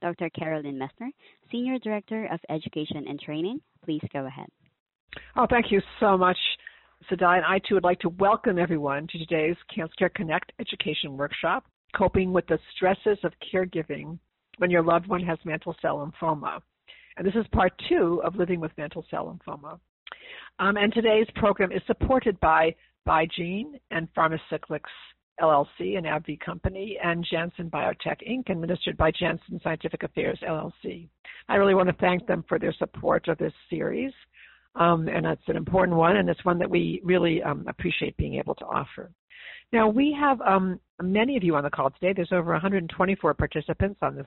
Dr. Carolyn Messner, Senior Director of Education and Training. Please go ahead. Oh, thank you so much, Sadai. And I, too, would like to welcome everyone to today's Cancer Care Connect Education Workshop, Coping with the Stresses of Caregiving When Your Loved One Has Mantle Cell Lymphoma. And this is part 2 of Living with Mantle Cell Lymphoma. And today's program is supported by Biogen and Pharmacyclics, LLC, an AbbVie company, and Janssen Biotech, Inc., administered by Janssen Scientific Affairs, LLC. I really want to thank them for their support of this series, and it's an important one, and it's one that we really appreciate being able to offer. Now, we have many of you on the call today. There's over 124 participants on this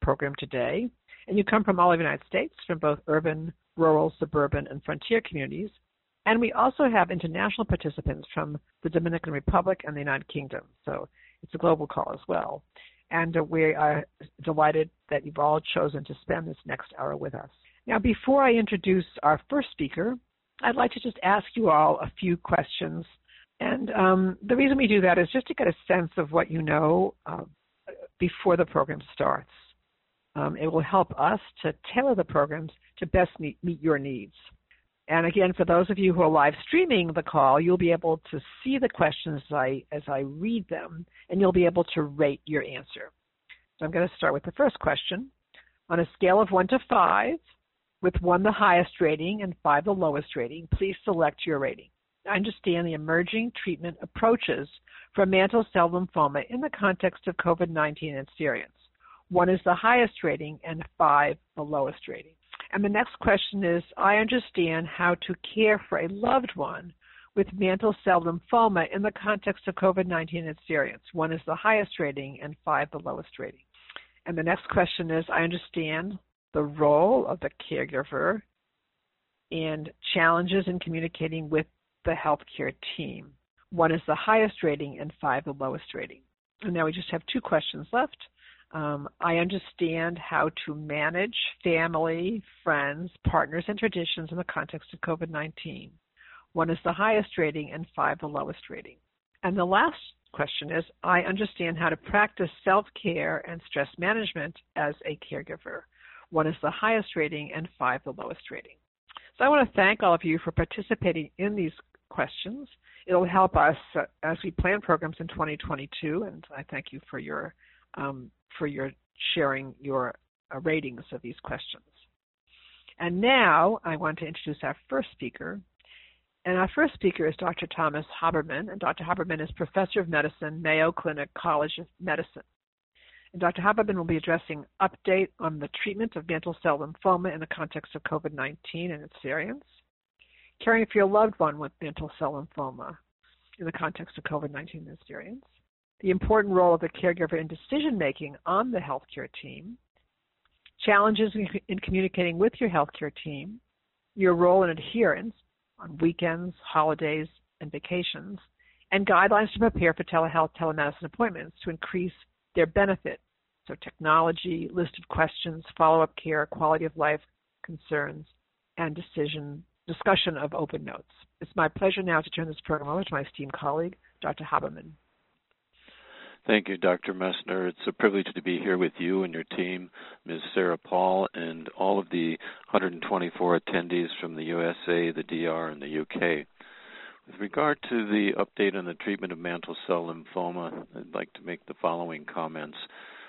program today, and you come from all over the United States, from both urban, rural, suburban, and frontier communities. And we also have international participants from the Dominican Republic and the United Kingdom. So it's a global call as well. And we are delighted that you've all chosen to spend this next hour with us. Now, before I introduce our first speaker, I'd like to just ask you all a few questions. And the reason we do that is just to get a sense of what you know before the program starts. It will help us to tailor the programs to best meet your needs. And again, for those of you who are live streaming the call, you'll be able to see the questions as I read them, and you'll be able to rate your answer. So I'm going to start with the first question. On a scale of 1 to 5, with 1 the highest rating and 5 the lowest rating, please select your rating. I understand the emerging treatment approaches for mantle cell lymphoma in the context of COVID-19 and experience. 1 is the highest rating and 5 the lowest rating. And the next question is, I understand how to care for a loved one with mantle cell lymphoma in the context of COVID-19 experience. 1 is the highest rating and 5 the lowest rating. And the next question is, I understand the role of the caregiver and challenges in communicating with the healthcare team. 1 is the highest rating and 5 the lowest rating. And now we just have 2 questions left. I understand how to manage family, friends, partners, and traditions in the context of COVID-19. 1 is the highest rating and 5 the lowest rating. And the last question is, I understand how to practice self-care and stress management as a caregiver. 1 is the highest rating and 5 the lowest rating. So I want to thank all of you for participating in these questions. It'll help us as we plan programs in 2022, and I thank you for your sharing your ratings of these questions. And now I want to introduce our first speaker. And our first speaker is Dr. Thomas Haberman. And Dr. Haberman is Professor of Medicine, Mayo Clinic College of Medicine. And Dr. Haberman will be addressing update on the treatment of mantle cell lymphoma in the context of COVID-19 and its variants, caring for your loved one with mantle cell lymphoma in the context of COVID-19 and its variants, the important role of the caregiver in decision-making on the healthcare team, challenges in communicating with your healthcare team, your role in adherence on weekends, holidays, and vacations, and guidelines to prepare for telehealth, telemedicine appointments to increase their benefit. So technology, listed questions, follow-up care, quality of life concerns, and discussion of open notes. It's my pleasure now to turn this program over to my esteemed colleague, Dr. Haberman. Thank you, Dr. Messner. It's a privilege to be here with you and your team, Ms. Sarah Paul, and all of the 124 attendees from the USA, the DR, and the UK. With regard to the update on the treatment of mantle cell lymphoma, I'd like to make the following comments.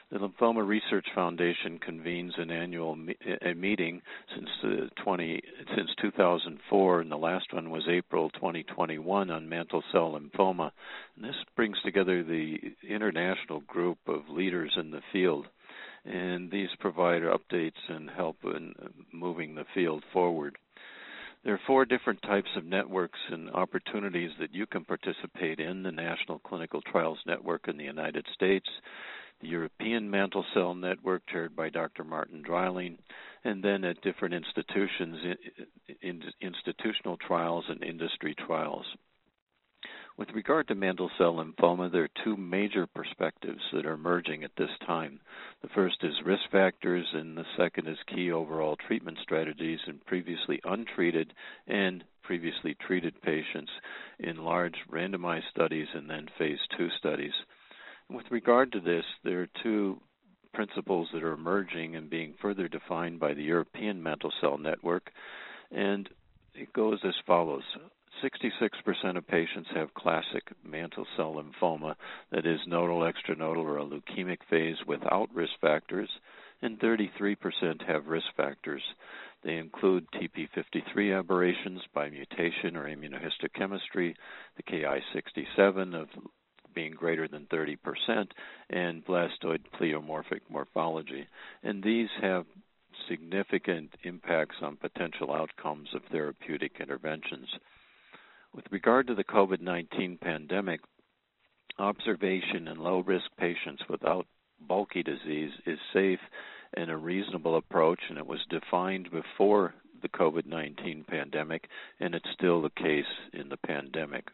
The Lymphoma Research Foundation convenes an annual meeting since 2004, and the last one was April 2021 on mantle cell lymphoma. And this brings together the international group of leaders in the field, and these provide updates and help in moving the field forward. There are 4 different types of networks and opportunities that you can participate in: the National Clinical Trials Network in the United States, the European Mantle Cell Network, chaired by Dr. Martin Dryling, and then at different institutions, institutional trials and industry trials. With regard to mantle cell lymphoma, there are two major perspectives that are emerging at this time. The first is risk factors, and the second is key overall treatment strategies in previously untreated and previously treated patients in large randomized studies and then phase 2 studies. With regard to this, there are two principles that are emerging and being further defined by the European Mantle Cell Network, and it goes as follows. 66% of patients have classic mantle cell lymphoma, that is nodal, extranodal, or a leukemic phase without risk factors, and 33% have risk factors. They include TP53 aberrations by mutation or immunohistochemistry, the Ki67 of being greater than 30%, and blastoid pleomorphic morphology. And these have significant impacts on potential outcomes of therapeutic interventions. With regard to the COVID-19 pandemic, observation in low-risk patients without bulky disease is safe and a reasonable approach, and it was defined before the COVID-19 pandemic, and it's still the case in the pandemic.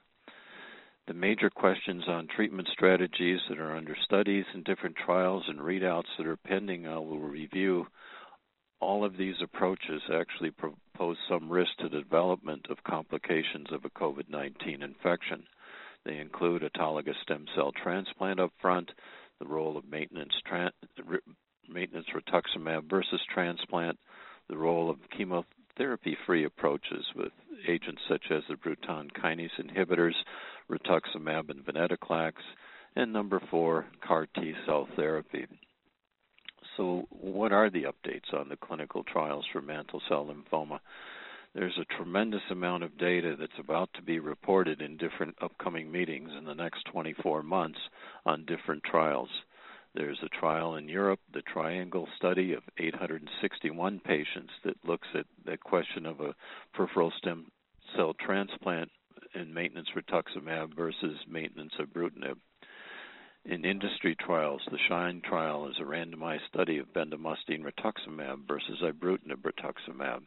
The major questions on treatment strategies that are under studies and different trials and readouts that are pending, I will review. All of these approaches actually pose some risk to the development of complications of a COVID-19 infection. They include autologous stem cell transplant up front, the role of maintenance rituximab versus transplant, the role of chemotherapy-free approaches with agents such as the Bruton kinase inhibitors, rituximab and venetoclax, and number 4, CAR T cell therapy. So what are the updates on the clinical trials for mantle cell lymphoma? There's a tremendous amount of data that's about to be reported in different upcoming meetings in the next 24 months on different trials. There's a trial in Europe, the Triangle Study of 861 patients that looks at the question of a peripheral stem cell transplant and maintenance rituximab versus maintenance ibrutinib. In industry trials, the SHINE trial is a randomized study of bendamustine rituximab versus ibrutinib rituximab.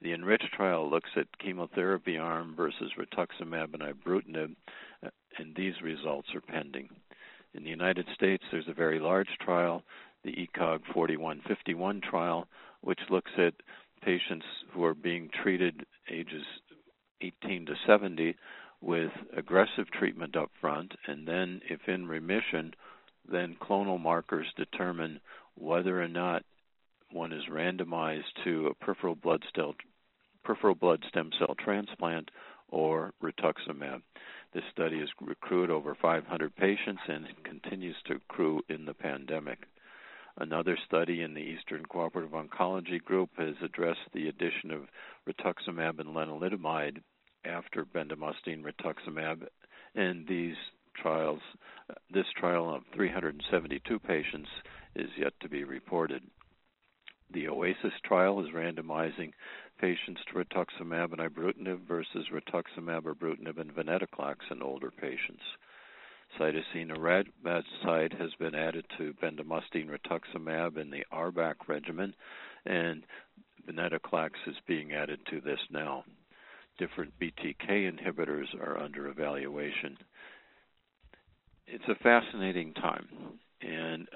The ENRICH trial looks at chemotherapy arm versus rituximab and ibrutinib, and these results are pending. In the United States, there's a very large trial, the ECOG 4151 trial, which looks at patients who are being treated ages 18 to 70 with aggressive treatment up front, and then if in remission, then clonal markers determine whether or not one is randomized to a peripheral blood stem cell transplant or rituximab. This study has accrued over 500 patients and it continues to accrue in the pandemic. Another study in the Eastern Cooperative Oncology Group has addressed the addition of rituximab and lenalidomide after bendamustine rituximab, and this trial of 372 patients is yet to be reported. The OASIS trial is randomizing patients to rituximab and ibrutinib versus rituximab, ibrutinib, and venetoclax in older patients. Cytosine Arabazide has been added to bendamustine rituximab in the RBAC regimen, and venetoclax is being added to this now. Different BTK inhibitors are under evaluation. It's a fascinating time, an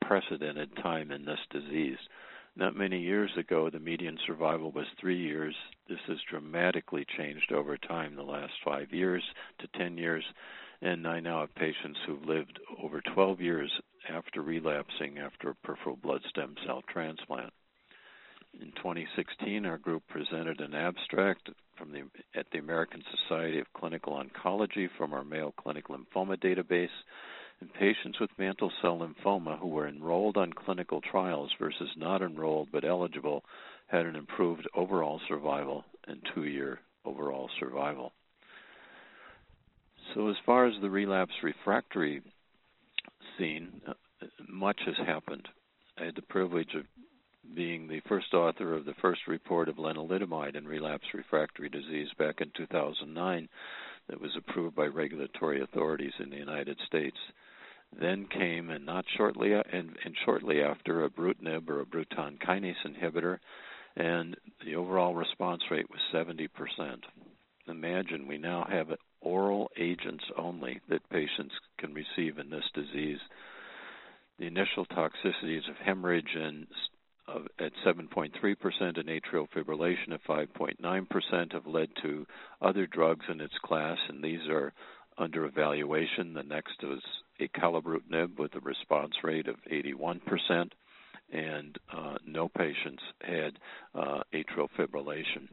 unprecedented time in this disease. Not many years ago, the median survival was 3 years. This has dramatically changed over time, the last 5 years to 10 years, and I now have patients who've lived over 12 years after relapsing after a peripheral blood stem cell transplant. In 2016, our group presented an abstract at the American Society of Clinical Oncology from our Mayo Clinic lymphoma database, and patients with mantle cell lymphoma who were enrolled on clinical trials versus not enrolled but eligible had an improved overall survival and 2-year overall survival. So as far as the relapse refractory scene, much has happened. I had the privilege of being the first author of the first report of lenalidomide in relapse refractory disease back in 2009 that was approved by regulatory authorities in the United States. Then came, and not shortly, and shortly after, ibrutinib or a Bruton kinase inhibitor, and the overall response rate was 70%. Imagine we now have oral agents only that patients can receive in this disease. The initial toxicities of hemorrhage at 7.3% and atrial fibrillation at 5.9% have led to other drugs in its class, and these are under evaluation. The next is acalabrutinib with a response rate of 81%, and no patients had atrial fibrillation.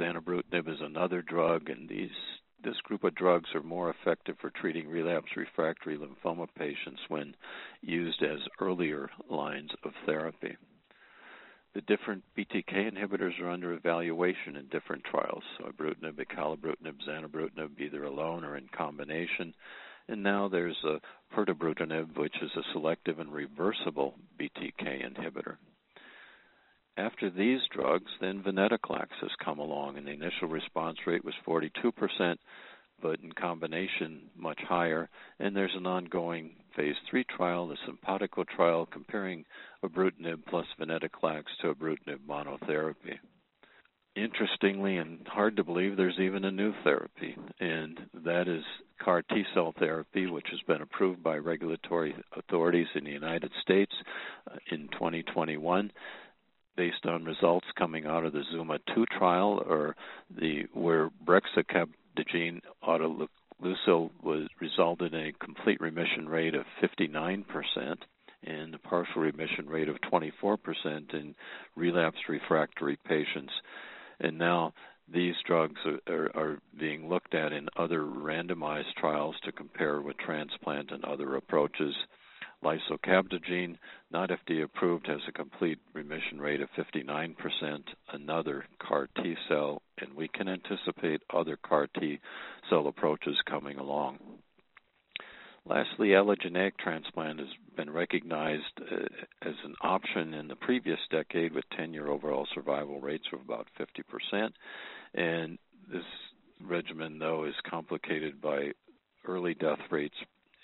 Zanubrutinib is another drug, and this group of drugs are more effective for treating relapsed refractory lymphoma patients when used as earlier lines of therapy. The different BTK inhibitors are under evaluation in different trials, so ibrutinib, acalabrutinib, zanubrutinib, either alone or in combination. And now there's a pirtobrutinib, which is a selective and reversible BTK inhibitor. After these drugs, then venetoclax has come along, and the initial response rate was 42%, but in combination much higher. And there's an ongoing phase 3 trial, the Simpatico trial, comparing ibrutinib plus venetoclax to ibrutinib monotherapy. Interestingly, and hard to believe, there's even a new therapy, and that is CAR T cell therapy, which has been approved by regulatory authorities in the United States in 2021. Based on results coming out of the ZUMA-2 trial, where brexacadigene autoleucel resulted in a complete remission rate of 59% and a partial remission rate of 24% in relapsed refractory patients. And now these drugs are being looked at in other randomized trials to compare with transplant and other approaches. Lisocabtagene, not FDA approved, has a complete remission rate of 59%, another CAR T cell, and we can anticipate other CAR T cell approaches coming along. Lastly, allogeneic transplant has been recognized as an option in the previous decade with 10-year overall survival rates of about 50%, and this regimen, though, is complicated by early death rates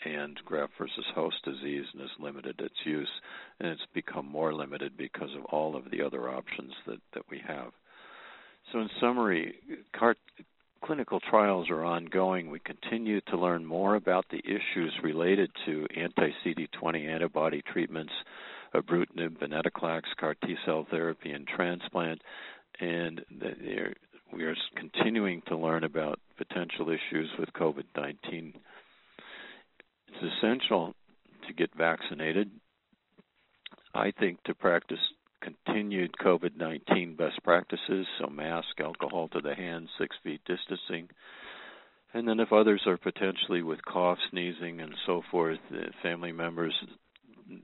and graft versus host disease, and has limited its use, and it's become more limited because of all of the other options that we have. So in summary, clinical trials are ongoing. We continue to learn more about the issues related to anti-CD20 antibody treatments, ibrutinib, venetoclax, CAR T-cell therapy, and transplant, and we are continuing to learn about potential issues with COVID-19. It's essential to get vaccinated, I think, to practice continued COVID-19 best practices, so mask, alcohol to the hand, 6 feet distancing. And then if others are potentially with cough, sneezing, and so forth, family members,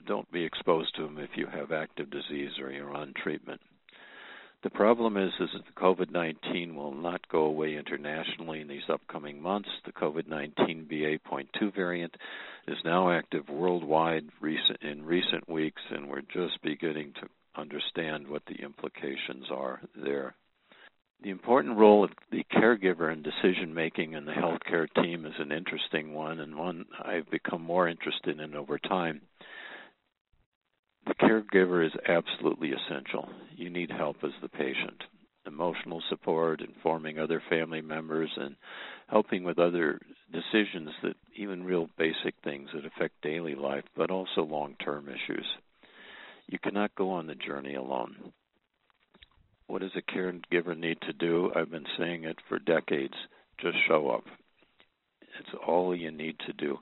don't be exposed to them if you have active disease or you're on treatment. The problem is that COVID-19 will not go away internationally in these upcoming months. The COVID-19 BA.2 variant is now active worldwide in recent weeks, and we're just beginning to understand what the implications are there. The important role of the caregiver in decision-making in the healthcare team is an interesting one, and one I've become more interested in over time. The caregiver is absolutely essential. You need help as the patient. Emotional support, informing other family members, and helping with other decisions, that even real basic things that affect daily life, but also long-term issues. You cannot go on the journey alone. What does a caregiver need to do? I've been saying it for decades. Just show up. It's all you need to do.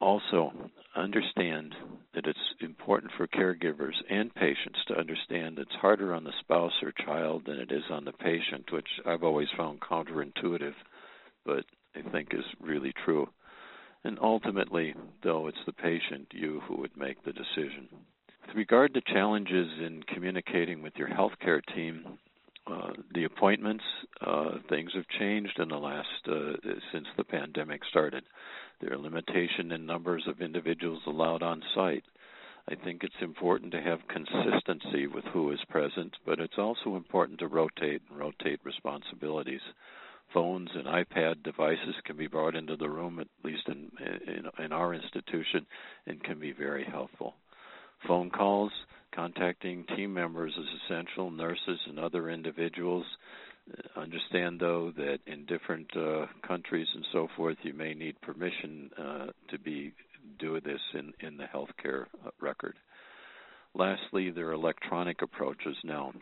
Also, understand that it's important for caregivers and patients to understand it's harder on the spouse or child than it is on the patient, which I've always found counterintuitive, but I think is really true. And ultimately, though, it's the patient, you, who would make the decision. With regard to challenges in communicating with your healthcare team, the appointments, things have changed in the since the pandemic started. There are limitations in numbers of individuals allowed on site. I think it's important to have consistency with who is present, but it's also important to rotate responsibilities. phones and iPad devices can be brought into the room, at least in our institution, and can be very helpful. Phone calls, contacting team members is essential, nurses and other individuals. Understand, though, that in different countries and so forth, you may need permission to do this in the healthcare record. Lastly, there are electronic approaches now.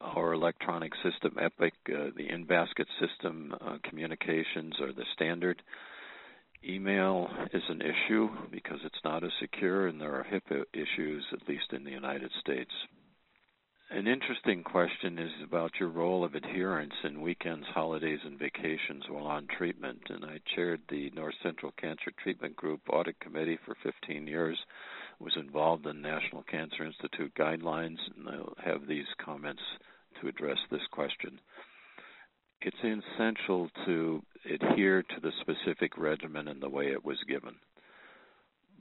Our electronic system, EPIC, the in-basket system communications are the standard. Email is an issue because it's not as secure, and there are HIPAA issues, at least in the United States. An interesting question is about your role of adherence in weekends, holidays, and vacations while on treatment. And I chaired the North Central Cancer Treatment Group Audit Committee for 15 years, was involved in National Cancer Institute guidelines, and I'll have these comments to address this question. It's essential to adhere to the specific regimen and the way it was given.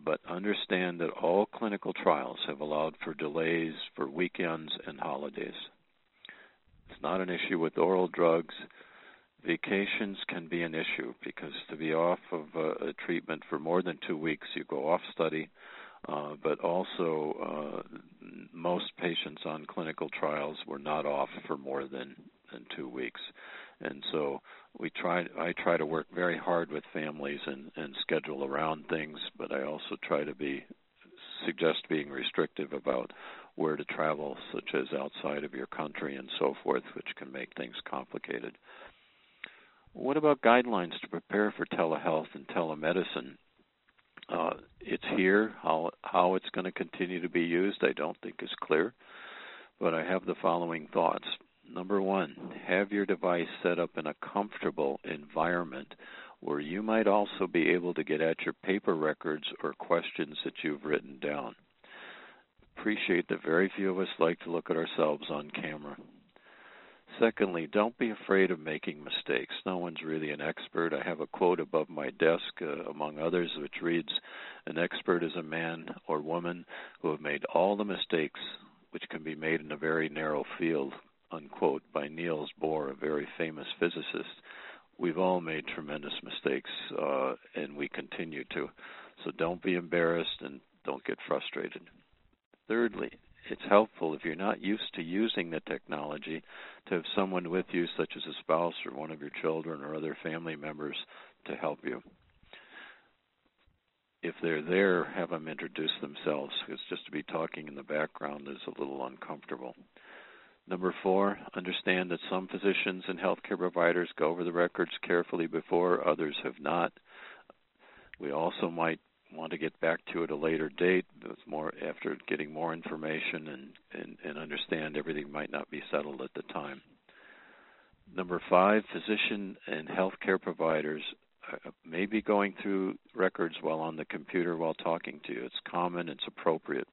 But understand that all clinical trials have allowed for delays for weekends and holidays. It's not an issue with oral drugs. Vacations can be an issue because to be off of a treatment for more than 2 weeks, you go off study. But also, most patients on clinical trials were not off for more than 2 weeks. And so I try to work very hard with families and schedule around things, but I also try to suggest being restrictive about where to travel, such as outside of your country and so forth, which can make things complicated. What about guidelines to prepare for telehealth and telemedicine? It's here. How it's going to continue to be used, I don't think is clear, but I have the following thoughts. Number one, have your device set up in a comfortable environment where you might also be able to get at your paper records or questions that you've written down. Appreciate that very few of us like to look at ourselves on camera. Secondly, don't be afraid of making mistakes. No one's really an expert. I have a quote above my desk, among others, which reads, "An expert is a man or woman who have made all the mistakes which can be made in a very narrow field," unquote, by Niels Bohr, a very famous physicist. We've all made tremendous mistakes, and we continue to. So don't be embarrassed and don't get frustrated. Thirdly, it's helpful if you're not used to using the technology to have someone with you, such as a spouse or one of your children or other family members, to help you. If they're there, have them introduce themselves, because just to be talking in the background is a little uncomfortable. Number four, understand that some physicians and healthcare providers go over the records carefully before, others have not. We also might want to get back to it at a later date, more after getting more information and understand everything might not be settled at the time. Number five, physician and healthcare providers may be going through records while on the computer while talking to you. It's common, it's appropriate.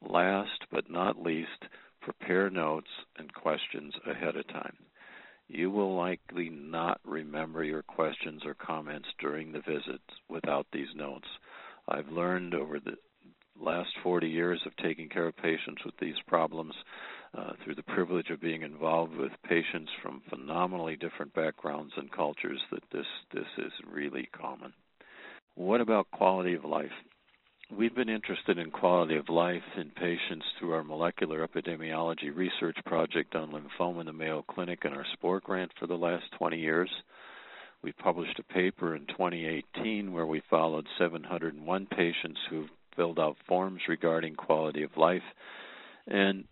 Last but not least, prepare notes and questions ahead of time. You will likely not remember your questions or comments during the visits without these notes. I've learned over the last 40 years of taking care of patients with these problems through the privilege of being involved with patients from phenomenally different backgrounds and cultures that this is really common. What about quality of life? We've been interested in quality of life in patients through our molecular epidemiology research project on lymphoma in the Mayo Clinic and our SPORE grant for the last 20 years. We published a paper in 2018 where we followed 701 patients who filled out forms regarding quality of life. And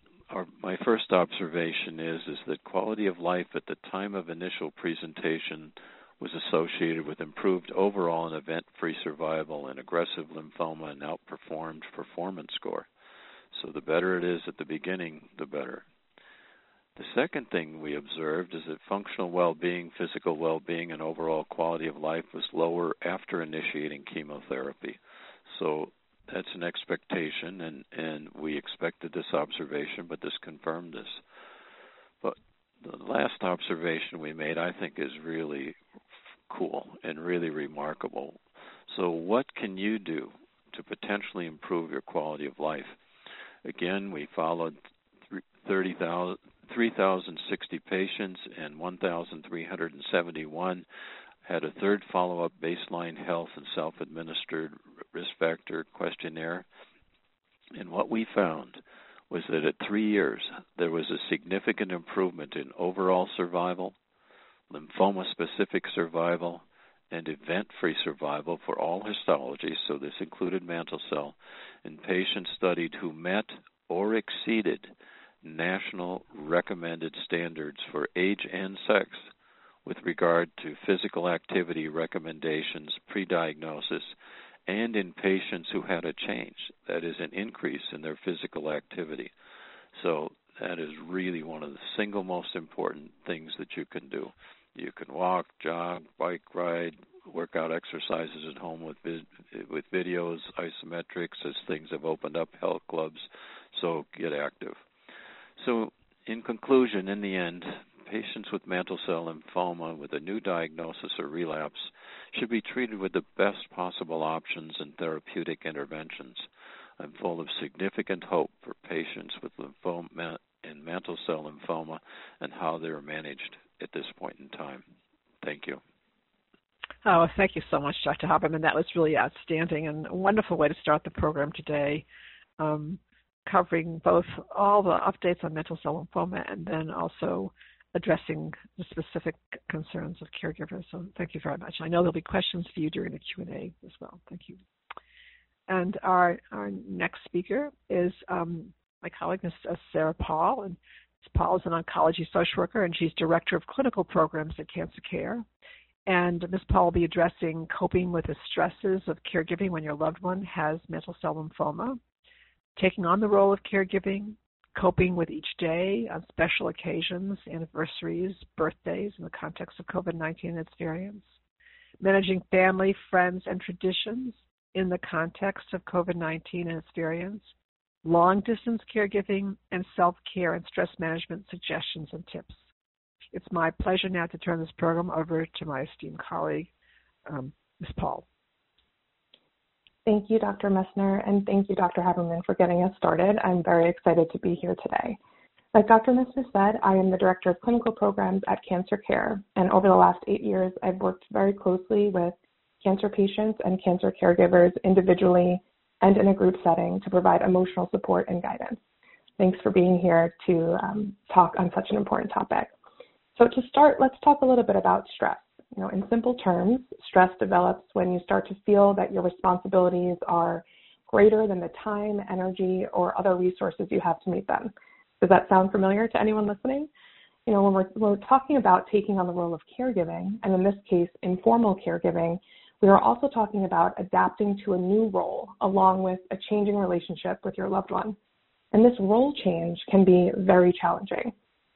my first observation is that quality of life at the time of initial presentation was associated with improved overall and event-free survival in aggressive lymphoma and outperformed performance score. So the better it is at the beginning, the better. The second thing we observed is that functional well-being, physical well-being, and overall quality of life was lower after initiating chemotherapy. So that's an expectation, and we expected this observation, but this confirmed this. But the last observation we made, I think, is really cool and really remarkable. So what can you do to potentially improve your quality of life? Again, we followed 30,000 3,060 patients, and 1,371 had a third follow-up baseline health and self-administered risk factor questionnaire. And what we found was that at 3 years, there was a significant improvement in overall survival, lymphoma-specific survival, and event-free survival for all histologies, so this included mantle cell, in patients studied who met or exceeded national recommended standards for age and sex with regard to physical activity recommendations, pre-diagnosis, and in patients who had a change, that is an increase in their physical activity. So that is really one of the single most important things that you can do. You can walk, jog, bike ride, workout exercises at home with videos, isometrics, as things have opened up, health clubs, so get active. So in conclusion, in the end, patients with mantle cell lymphoma with a new diagnosis or relapse should be treated with the best possible options and therapeutic interventions. I'm full of significant hope for patients with lymphoma and mantle cell lymphoma and how they are managed at this point in time. Thank you. Oh, thank you so much, Dr. Haberman. That was really outstanding and a wonderful way to start the program today, covering both all the updates on mantle cell lymphoma and then also addressing the specific concerns of caregivers. So thank you very much. I know there'll be questions for you during the Q&A as well. Thank you. And our next speaker is my colleague, Ms. Sarah Paul. And Ms. Paul is an oncology social worker, and she's director of clinical programs at Cancer Care. And Ms. Paul will be addressing coping with the stresses of caregiving when your loved one has mantle cell lymphoma, taking on the role of caregiving, coping with each day on special occasions, anniversaries, birthdays in the context of COVID-19 and its variants, managing family, friends, and traditions in the context of COVID-19 and its variants, long-distance caregiving, and self-care and stress management suggestions and tips. It's my pleasure now to turn this program over to my esteemed colleague, Ms. Paul. Thank you, Dr. Messner, and thank you, Dr. Haberman, for getting us started. I'm very excited to be here today. Like Dr. Messner said, I am the Director of Clinical Programs at Cancer Care, and over the last 8 years, I've worked very closely with cancer patients and cancer caregivers individually and in a group setting to provide emotional support and guidance. Thanks for being here to talk on such an important topic. So to start, let's talk a little bit about stress. You know, in simple terms, stress develops when you start to feel that your responsibilities are greater than the time, energy, or other resources you have to meet them. Does that sound familiar to anyone listening? You know, when we're talking about taking on the role of caregiving, and in this case, informal caregiving, we are also talking about adapting to a new role along with a changing relationship with your loved one. And this role change can be very challenging.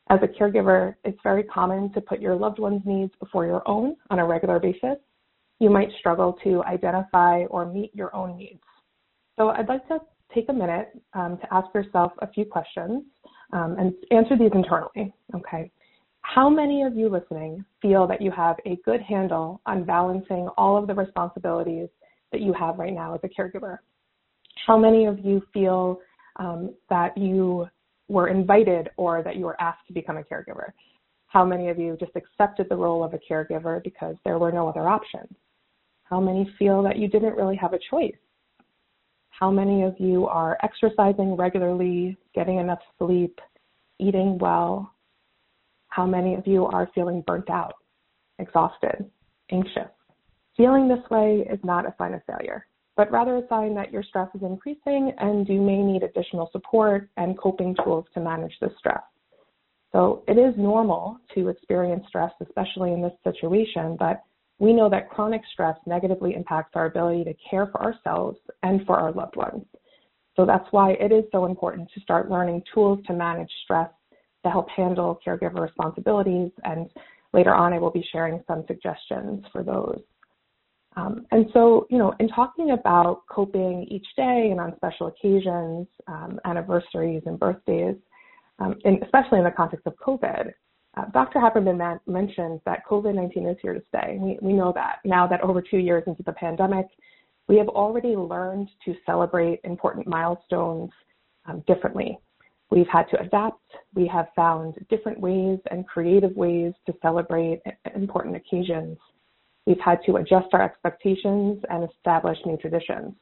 As a caregiver, it's very common to put your loved one's needs before your own on a regular basis. You might struggle to identify or meet your own needs. So I'd like to take a minute to ask yourself a few questions and answer these internally, okay? How many of you listening feel that you have a good handle on balancing all of the responsibilities that you have right now as a caregiver? How many of you feel that you were invited or that you were asked to become a caregiver? How many of you just accepted the role of a caregiver because there were no other options? How many feel that you didn't really have a choice? How many of you are exercising regularly, getting enough sleep, eating well? How many of you are feeling burnt out, exhausted, anxious? Feeling this way is not a sign of failure, but rather a sign that your stress is increasing and you may need additional support and coping tools to manage this stress. So it is normal to experience stress, especially in this situation, but we know that chronic stress negatively impacts our ability to care for ourselves and for our loved ones. So that's why it is so important to start learning tools to manage stress to help handle caregiver responsibilities. And later on, I will be sharing some suggestions for those. And so, you know, in talking about coping each day and on special occasions, anniversaries and birthdays, and especially in the context of COVID, Dr. Haberman mentioned that COVID-19 is here to stay. We know that now that over 2 years into the pandemic, we have already learned to celebrate important milestones differently. We've had to adapt. We have found different ways and creative ways to celebrate important occasions. We've had to adjust our expectations and establish new traditions.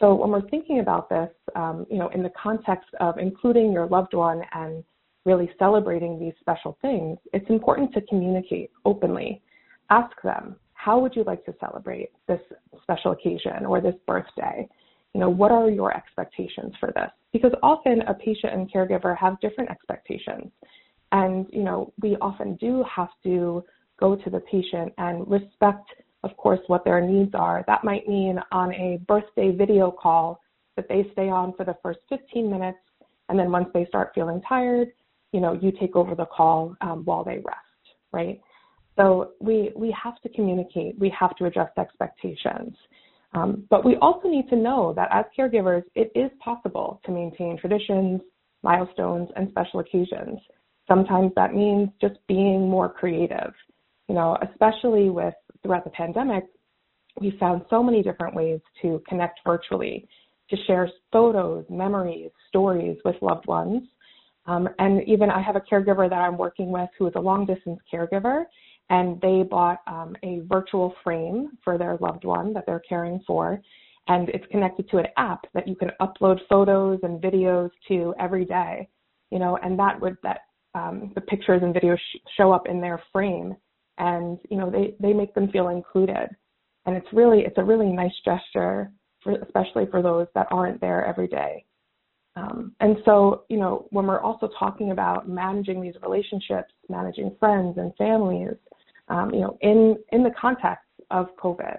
So when we're thinking about this, in the context of including your loved one and really celebrating these special things, it's important to communicate openly. Ask them, how would you like to celebrate this special occasion or this birthday? What are your expectations for this? Because often a patient and caregiver have different expectations. And, we often do have to go to the patient and respect, of course, what their needs are. That might mean on a birthday video call that they stay on for the first 15 minutes. And then once they start feeling tired, you take over the call while they rest, right? So we have to communicate. We have to adjust expectations. But we also need to know that as caregivers, it is possible to maintain traditions, milestones, and special occasions. Sometimes that means just being more creative. Especially throughout the pandemic, we found so many different ways to connect virtually, to share photos, memories, stories with loved ones. And even I have a caregiver that I'm working with who is a long-distance caregiver, and they bought a virtual frame for their loved one that they're caring for, and it's connected to an app that you can upload photos and videos to every day, and the pictures and videos show up in their frame, and they make them feel included, and it's a really nice gesture, especially for those that aren't there every day. And so, when we're also talking about managing these relationships, managing friends and families, in the context of COVID,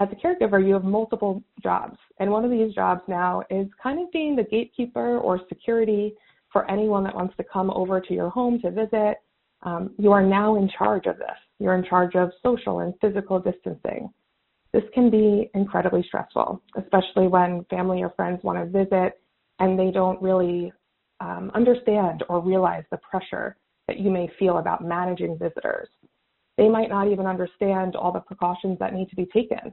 as a caregiver, you have multiple jobs. And one of these jobs now is kind of being the gatekeeper or security for anyone that wants to come over to your home to visit. You are now in charge of this. You're in charge of social and physical distancing. This can be incredibly stressful, especially when family or friends want to visit and they don't really understand or realize the pressure that you may feel about managing visitors. They might not even understand all the precautions that need to be taken.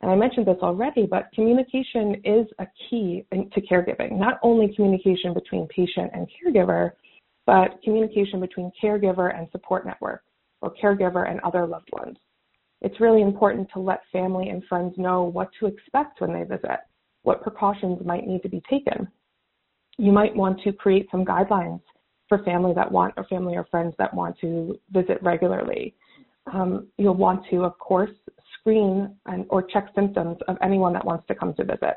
And I mentioned this already, but communication is a key to caregiving, not only communication between patient and caregiver, but communication between caregiver and support network, or caregiver and other loved ones. It's really important to let family and friends know what to expect when they visit, what precautions might need to be taken. You might want to create some guidelines for family or friends that want to visit regularly. You'll want to, of course, screen or check symptoms of anyone that wants to come to visit.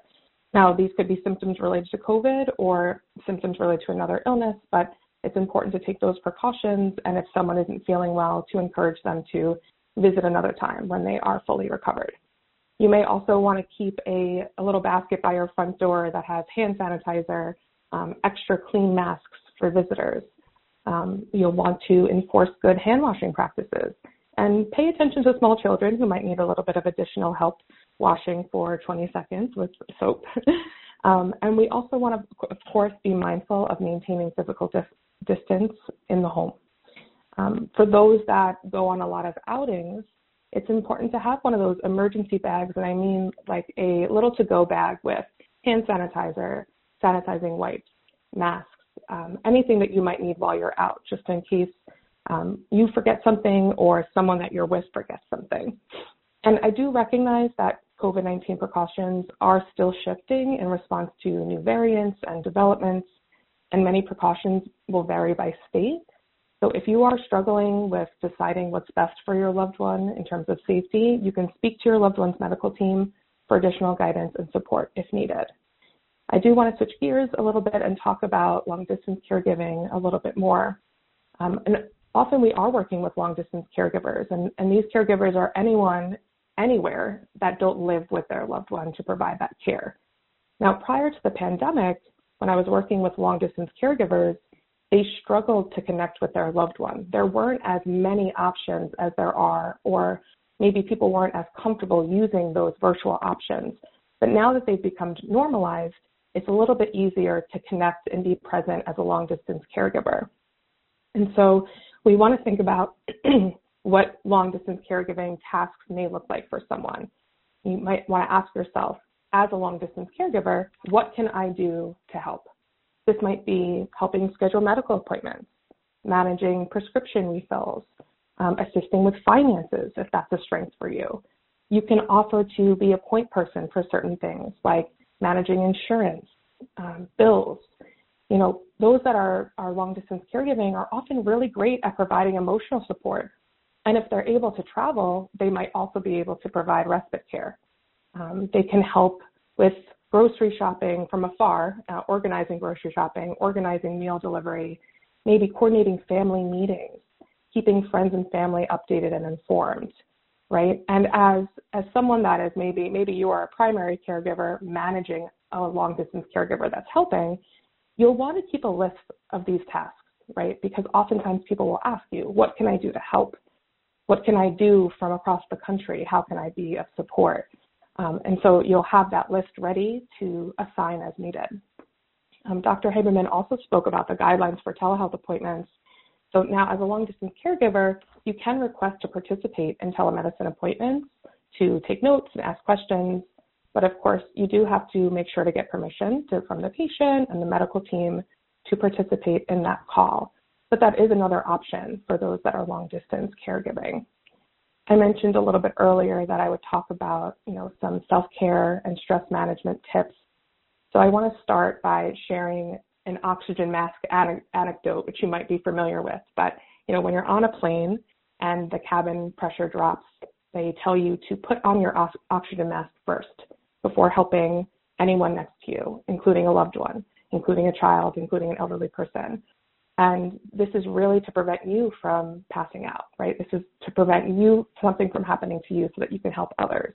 Now, these could be symptoms related to COVID or symptoms related to another illness, but it's important to take those precautions, and if someone isn't feeling well, to encourage them to visit another time when they are fully recovered. You may also want to keep a little basket by your front door that has hand sanitizer, extra clean masks for visitors. You'll want to enforce good hand washing practices and pay attention to small children who might need a little bit of additional help washing for 20 seconds with soap. And we also want to, of course, be mindful of maintaining physical distance in the home. For those that go on a lot of outings, it's important to have one of those emergency bags, and I mean like a little to-go bag with hand sanitizer, sanitizing wipes, masks, anything that you might need while you're out, just in case you forget something or someone that you're with forgets something. And I do recognize that COVID-19 precautions are still shifting in response to new variants and developments, and many precautions will vary by state. So if you are struggling with deciding what's best for your loved one in terms of safety, you can speak to your loved one's medical team for additional guidance and support if needed. I do want to switch gears a little bit and talk about long-distance caregiving a little bit more. And often we are working with long-distance caregivers, and these caregivers are anyone, anywhere that don't live with their loved one to provide that care. Now, prior to the pandemic, when I was working with long-distance caregivers, they struggled to connect with their loved one. There weren't as many options as there are, or maybe people weren't as comfortable using those virtual options. But now that they've become normalized, it's a little bit easier to connect and be present as a long-distance caregiver. And so we want to think about what long-distance caregiving tasks may look like for someone. You might want to ask yourself, as a long-distance caregiver, what can I do to help? This might be helping schedule medical appointments, managing prescription refills, assisting with finances if that's a strength for you. You can offer to be a point person for certain things like managing insurance, bills. You know, those that are long-distance caregiving are often really great at providing emotional support. And if they're able to travel, they might also be able to provide respite care. They can help with grocery shopping from afar, organizing grocery shopping, organizing meal delivery, maybe coordinating family meetings, keeping friends and family updated and informed, right? And as someone that is maybe you are a primary caregiver managing a long-distance caregiver that's helping, you'll want to keep a list of these tasks, right? Because oftentimes people will ask you, what can I do to help? What can I do from across the country? How can I be of support? And so you'll have that list ready to assign as needed. Dr. Haberman also spoke about the guidelines for telehealth appointments. So now as a long-distance caregiver, you can request to participate in telemedicine appointments to take notes and ask questions. But of course, you do have to make sure to get permission from the patient and the medical team to participate in that call. But that is another option for those that are long-distance caregiving. I mentioned a little bit earlier that I would talk about, you know, some self-care and stress management tips. So I want to start by sharing an oxygen mask anecdote, which you might be familiar with. But, you know, when you're on a plane and the cabin pressure drops, they tell you to put on your oxygen mask first before helping anyone next to you, including a loved one, including a child, including an elderly person. And this is really to prevent you from passing out, right? This is to prevent you something from happening to you so that you can help others.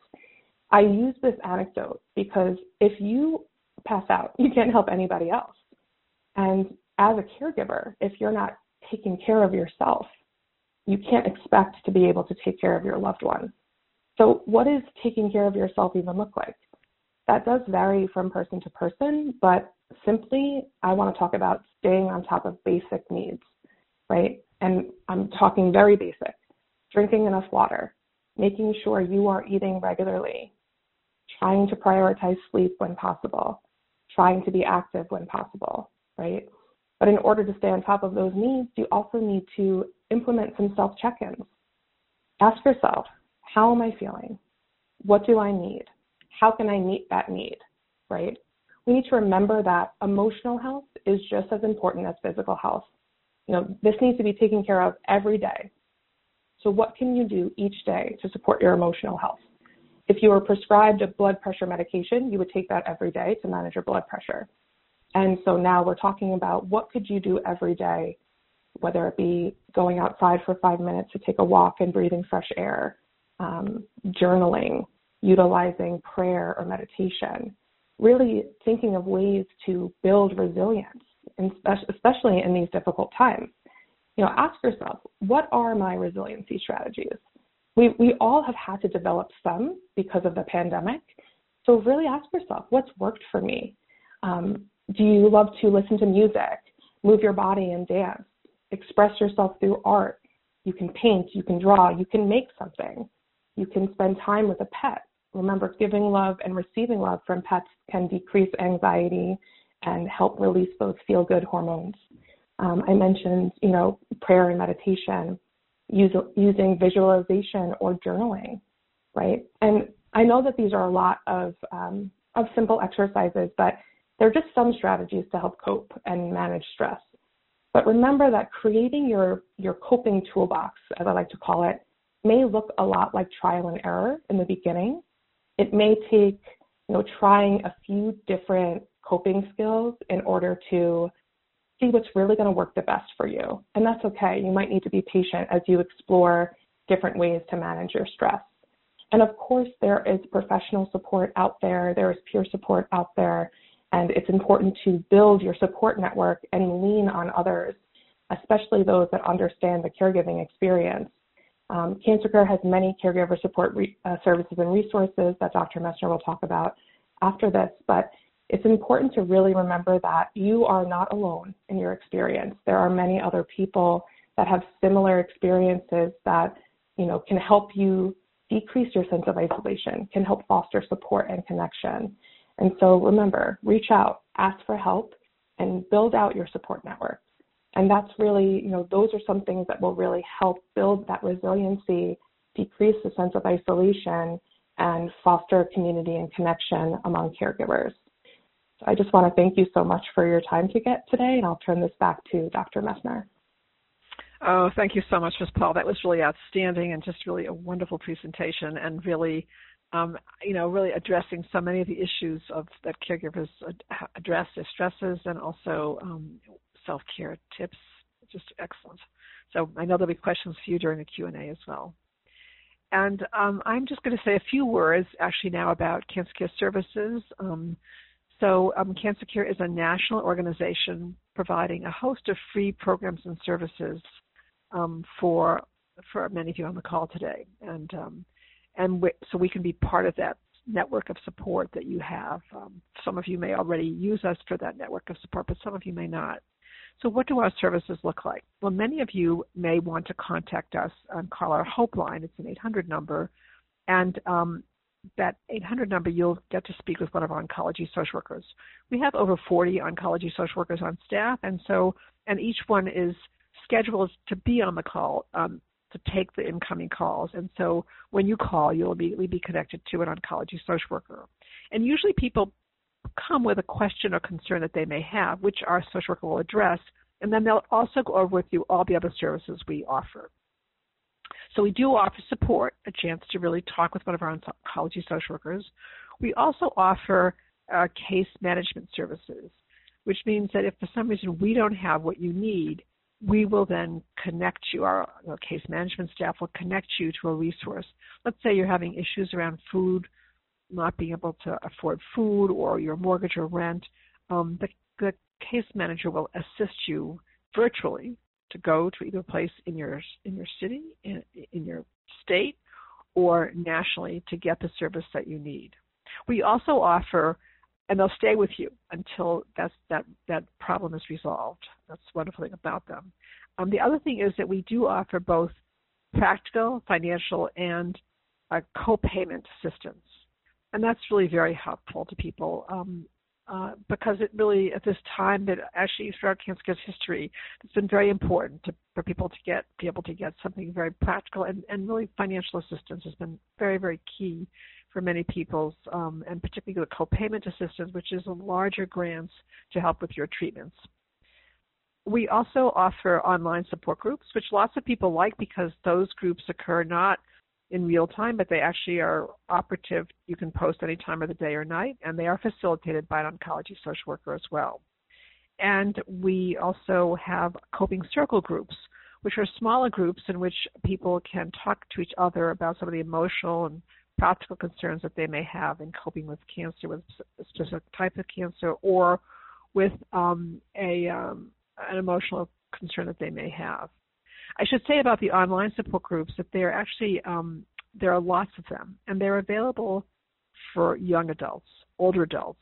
I use this anecdote because if you pass out, you can't help anybody else. And as a caregiver, if you're not taking care of yourself, you can't expect to be able to take care of your loved one. So what does taking care of yourself even look like? That does vary from person to person, but simply, I want to talk about staying on top of basic needs, right? And I'm talking very basic, drinking enough water, making sure you are eating regularly, trying to prioritize sleep when possible, trying to be active when possible, right? But in order to stay on top of those needs, you also need to implement some self-check-ins. Ask yourself, how am I feeling? What do I need? How can I meet that need, right? We need to remember that emotional health is just as important as physical health. You know, this needs to be taken care of every day. So what can you do each day to support your emotional health? If you were prescribed a blood pressure medication, you would take that every day to manage your blood pressure. And so now we're talking about what could you do every day, whether it be going outside for 5 minutes to take a walk and breathing fresh air, journaling, utilizing prayer or meditation. Really thinking of ways to build resilience, especially in these difficult times. You know, ask yourself, what are my resiliency strategies? We all have had to develop some because of the pandemic. So really ask yourself, what's worked for me? Do you love to listen to music, move your body and dance, express yourself through art? You can paint, you can draw, you can make something. You can spend time with a pet. Remember, giving love and receiving love from pets can decrease anxiety and help release those feel-good hormones. I mentioned, you know, prayer and meditation, using visualization or journaling, right? And I know that these are a lot of simple exercises, but they're just some strategies to help cope and manage stress. But remember that creating your coping toolbox, as I like to call it, may look a lot like trial and error in the beginning. It may take, you know, trying a few different coping skills in order to see what's really going to work the best for you. And that's okay. You might need to be patient as you explore different ways to manage your stress. And of course, there is professional support out there. There is peer support out there. And it's important to build your support network and lean on others, especially those that understand the caregiving experience. Cancer Care has many caregiver support services and resources that Dr. Messner will talk about after this, but it's important to really remember that you are not alone in your experience. There are many other people that have similar experiences that, you know, can help you decrease your sense of isolation, can help foster support and connection. And so remember, reach out, ask for help, and build out your support network. And that's really, you know, those are some things that will really help build that resiliency, decrease the sense of isolation, and foster community and connection among caregivers. So I just want to thank you so much for your time today, and I'll turn this back to Dr. Messner. Oh, thank you so much, Ms. Paul. That was really outstanding and just really a wonderful presentation, and really, really addressing so many of the issues that caregivers address, their stresses, and also self-care tips. Just excellent. So I know there'll be questions for you during the Q&A as well. And I'm just going to say a few words actually now about Cancer Care Services. Cancer Care is a national organization providing a host of free programs and services for many of you on the call today. So we can be part of that network of support that you have. Some of you may already use us for that network of support, but some of you may not. So what do our services look like? Well, many of you may want to contact us and call our Hope Line. It's an 800 number. And that 800 number, you'll get to speak with one of our oncology social workers. We have over 40 oncology social workers on staff, and each one is scheduled to be on the call to take the incoming calls. And so when you call, you'll immediately be connected to an oncology social worker. And usually people come with a question or concern that they may have, which our social worker will address, and then they'll also go over with you all the other services we offer. So we do offer support, a chance to really talk with one of our oncology social workers. We also offer case management services, which means that if for some reason we don't have what you need, we will then connect you, our case management staff will connect you to a resource. Let's say you're having issues around food, not being able to afford food, or your mortgage or rent, the case manager will assist you virtually to go to either place in your city, in your state, or nationally to get the service that you need. We also offer, and they'll stay with you until that problem is resolved. That's the wonderful thing about them. The other thing is that we do offer both practical, financial, and co-payment assistance. And that's really very helpful to people because it really, at this time, that actually throughout Cancer Care's history, it's been very important for people to be able to get something very practical, and really financial assistance has been very, very key for many people's, and particularly the co-payment assistance, which is larger grants to help with your treatments. We also offer online support groups, which lots of people like because those groups occur not in real time, but they actually are operative. You can post any time of the day or night, and they are facilitated by an oncology social worker as well. And we also have coping circle groups, which are smaller groups in which people can talk to each other about some of the emotional and practical concerns that they may have in coping with cancer, with a specific type of cancer, or with an emotional concern that they may have. I should say about the online support groups that they're actually, there are lots of them, and they're available for young adults, older adults,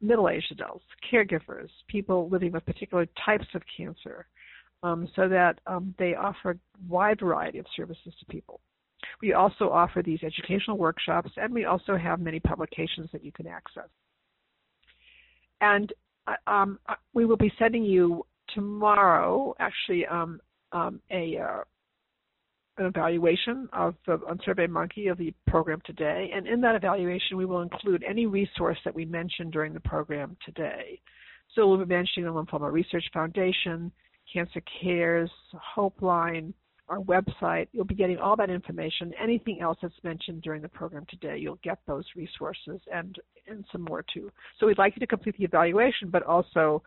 middle-aged adults, caregivers, people living with particular types of cancer, so that they offer a wide variety of services to people. We also offer these educational workshops, and we also have many publications that you can access. And we will be sending you tomorrow, actually, an evaluation on SurveyMonkey of the program today, and in that evaluation, we will include any resource that we mentioned during the program today. So we'll be mentioning the Lymphoma Research Foundation, Cancer Cares, Hope Line, our website. You'll be getting all that information. Anything else that's mentioned during the program today, you'll get those resources and some more too. So we'd like you to complete the evaluation, but also.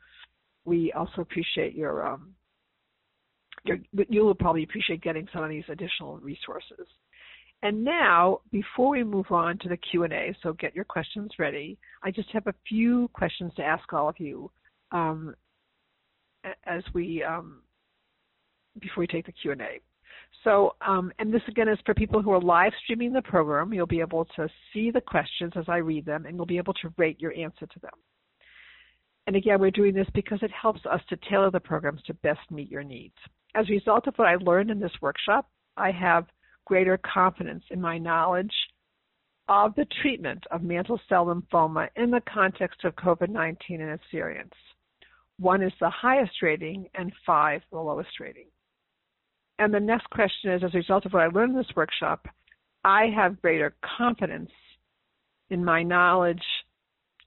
We also appreciate you will probably appreciate getting some of these additional resources. And now, before we move on to the Q&A, so get your questions ready, I just have a few questions to ask all of you before we take the Q&A. So, and this again is for people who are live streaming the program. You'll be able to see the questions as I read them, and you'll be able to rate your answer to them. And again, we're doing this because it helps us to tailor the programs to best meet your needs. As a result of what I learned in this workshop, I have greater confidence in my knowledge of the treatment of mantle cell lymphoma in the context of COVID-19 and its variants. 1 is the highest rating and 5 the lowest rating. And the next question is, as a result of what I learned in this workshop, I have greater confidence in my knowledge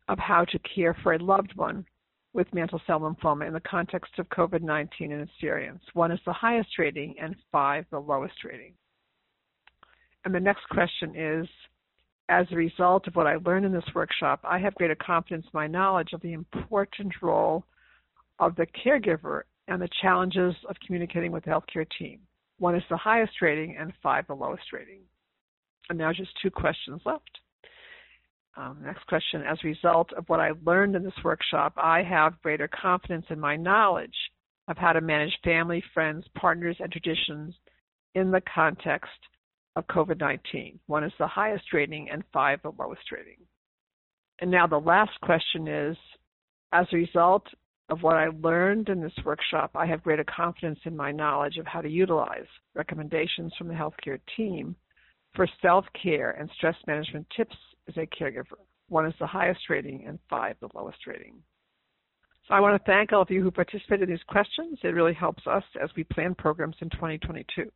of how to care for a loved one with mantle cell lymphoma in the context of COVID-19 and its variants. 1 is the highest rating and 5 the lowest rating. And the next question is, as a result of what I learned in this workshop, I have greater confidence in my knowledge of the important role of the caregiver and the challenges of communicating with the healthcare team. 1 is the highest rating and 5 the lowest rating. And now just 2 questions left. Next question, as a result of what I learned in this workshop, I have greater confidence in my knowledge of how to manage family, friends, partners, and traditions in the context of COVID-19. 1 is the highest rating and 5 the lowest rating. And now the last question is, as a result of what I learned in this workshop, I have greater confidence in my knowledge of how to utilize recommendations from the healthcare team for self-care and stress management tips as a caregiver. 1 is the highest rating and 5 the lowest rating. So I want to thank all of you who participated in these questions. It really helps us as we plan programs in 2022.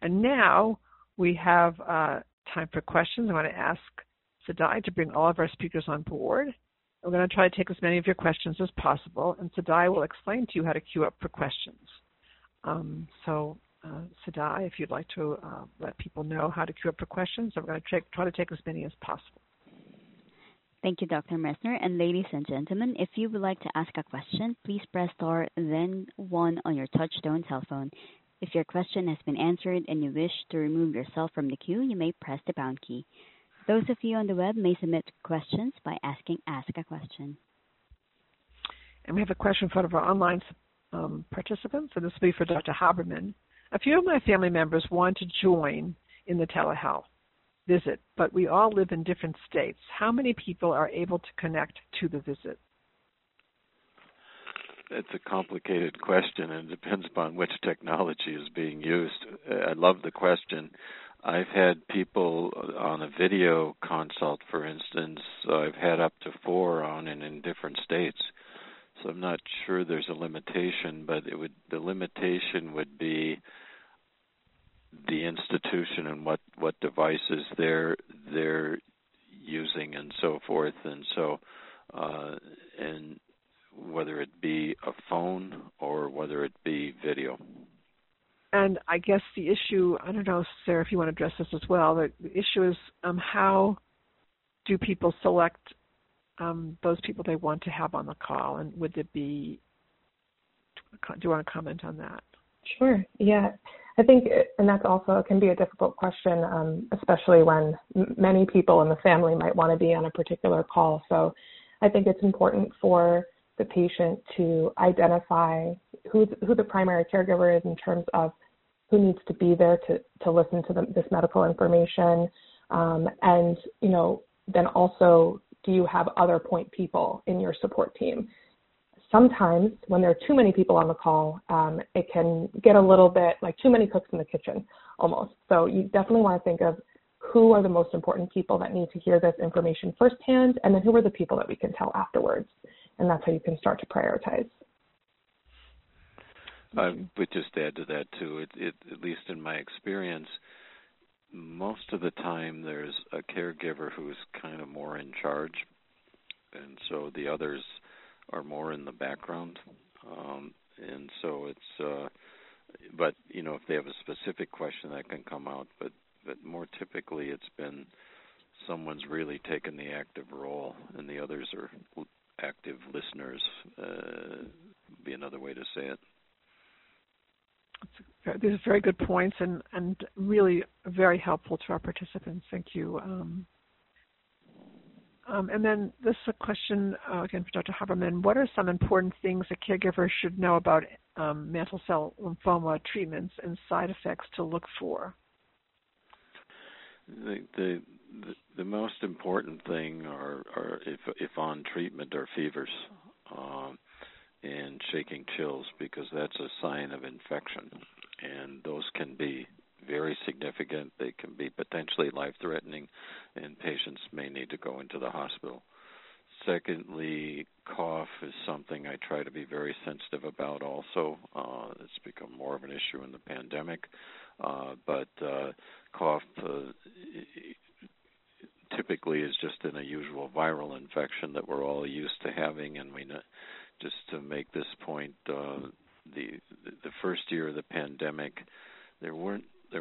And now we have time for questions. I want to ask Sadai to bring all of our speakers on board. We're going to try to take as many of your questions as possible, and Sadai will explain to you how to queue up for questions. Sadai, if you'd like to let people know how to queue up for questions, I'm going to try to take as many as possible. Thank you, Dr. Messner. And ladies and gentlemen, if you would like to ask a question, please press star, then 1 on your touchtone cell phone. If your question has been answered and you wish to remove yourself from the queue, you may press the pound key. Those of you on the web may submit questions by asking Ask a Question. And we have a question for one of our online participants, and this will be for Dr. Haberman. A few of my family members want to join in the telehealth visit, but we all live in different states. How many people are able to connect to the visit? It's a complicated question, and it depends upon which technology is being used. I love the question. I've had people on a video consult, for instance. I've had up to 4 on and in different states. So I'm not sure there's a limitation, but the limitation would be the institution and what devices they're using and so forth. And so, and whether it be a phone or whether it be video. And I guess the issue, I don't know, Sarah, if you want to address this as well, the issue is how do people select those people they want to have on the call? And would it be, do you want to comment on that? Sure, yeah. I think, and that's also can be a difficult question, especially when many people in the family might want to be on a particular call. So I think it's important for the patient to identify who the primary caregiver is in terms of who needs to be there to listen to this medical information. And, you know, then also, do you have other point people in your support team? Sometimes when there are too many people on the call, it can get a little bit like too many cooks in the kitchen almost. So you definitely want to think of who are the most important people that need to hear this information firsthand, and then who are the people that we can tell afterwards. And that's how you can start to prioritize. I would just add to that, too. At least in my experience, most of the time there's a caregiver who's kind of more in charge, and so the others are more in the background. And so it's, but, you know, if they have a specific question, that can come out. But more typically it's been someone's really taken the active role, and the others are active listeners, would be another way to say it. These are very good points and really very helpful to our participants. Thank you. And then this is a question, again, for Dr. Haberman. What are some important things a caregiver should know about mantle cell lymphoma treatments and side effects to look for? The most important thing are if on treatment, are fevers and shaking chills, because that's a sign of infection, and those can be very significant. They can be potentially life-threatening, and patients may need to go into the hospital. Secondly, cough is something I try to be very sensitive about also. It's become more of an issue in the pandemic. But cough typically is just an unusual viral infection that we're all used to having. And we, just to make this point, the first year of the pandemic, there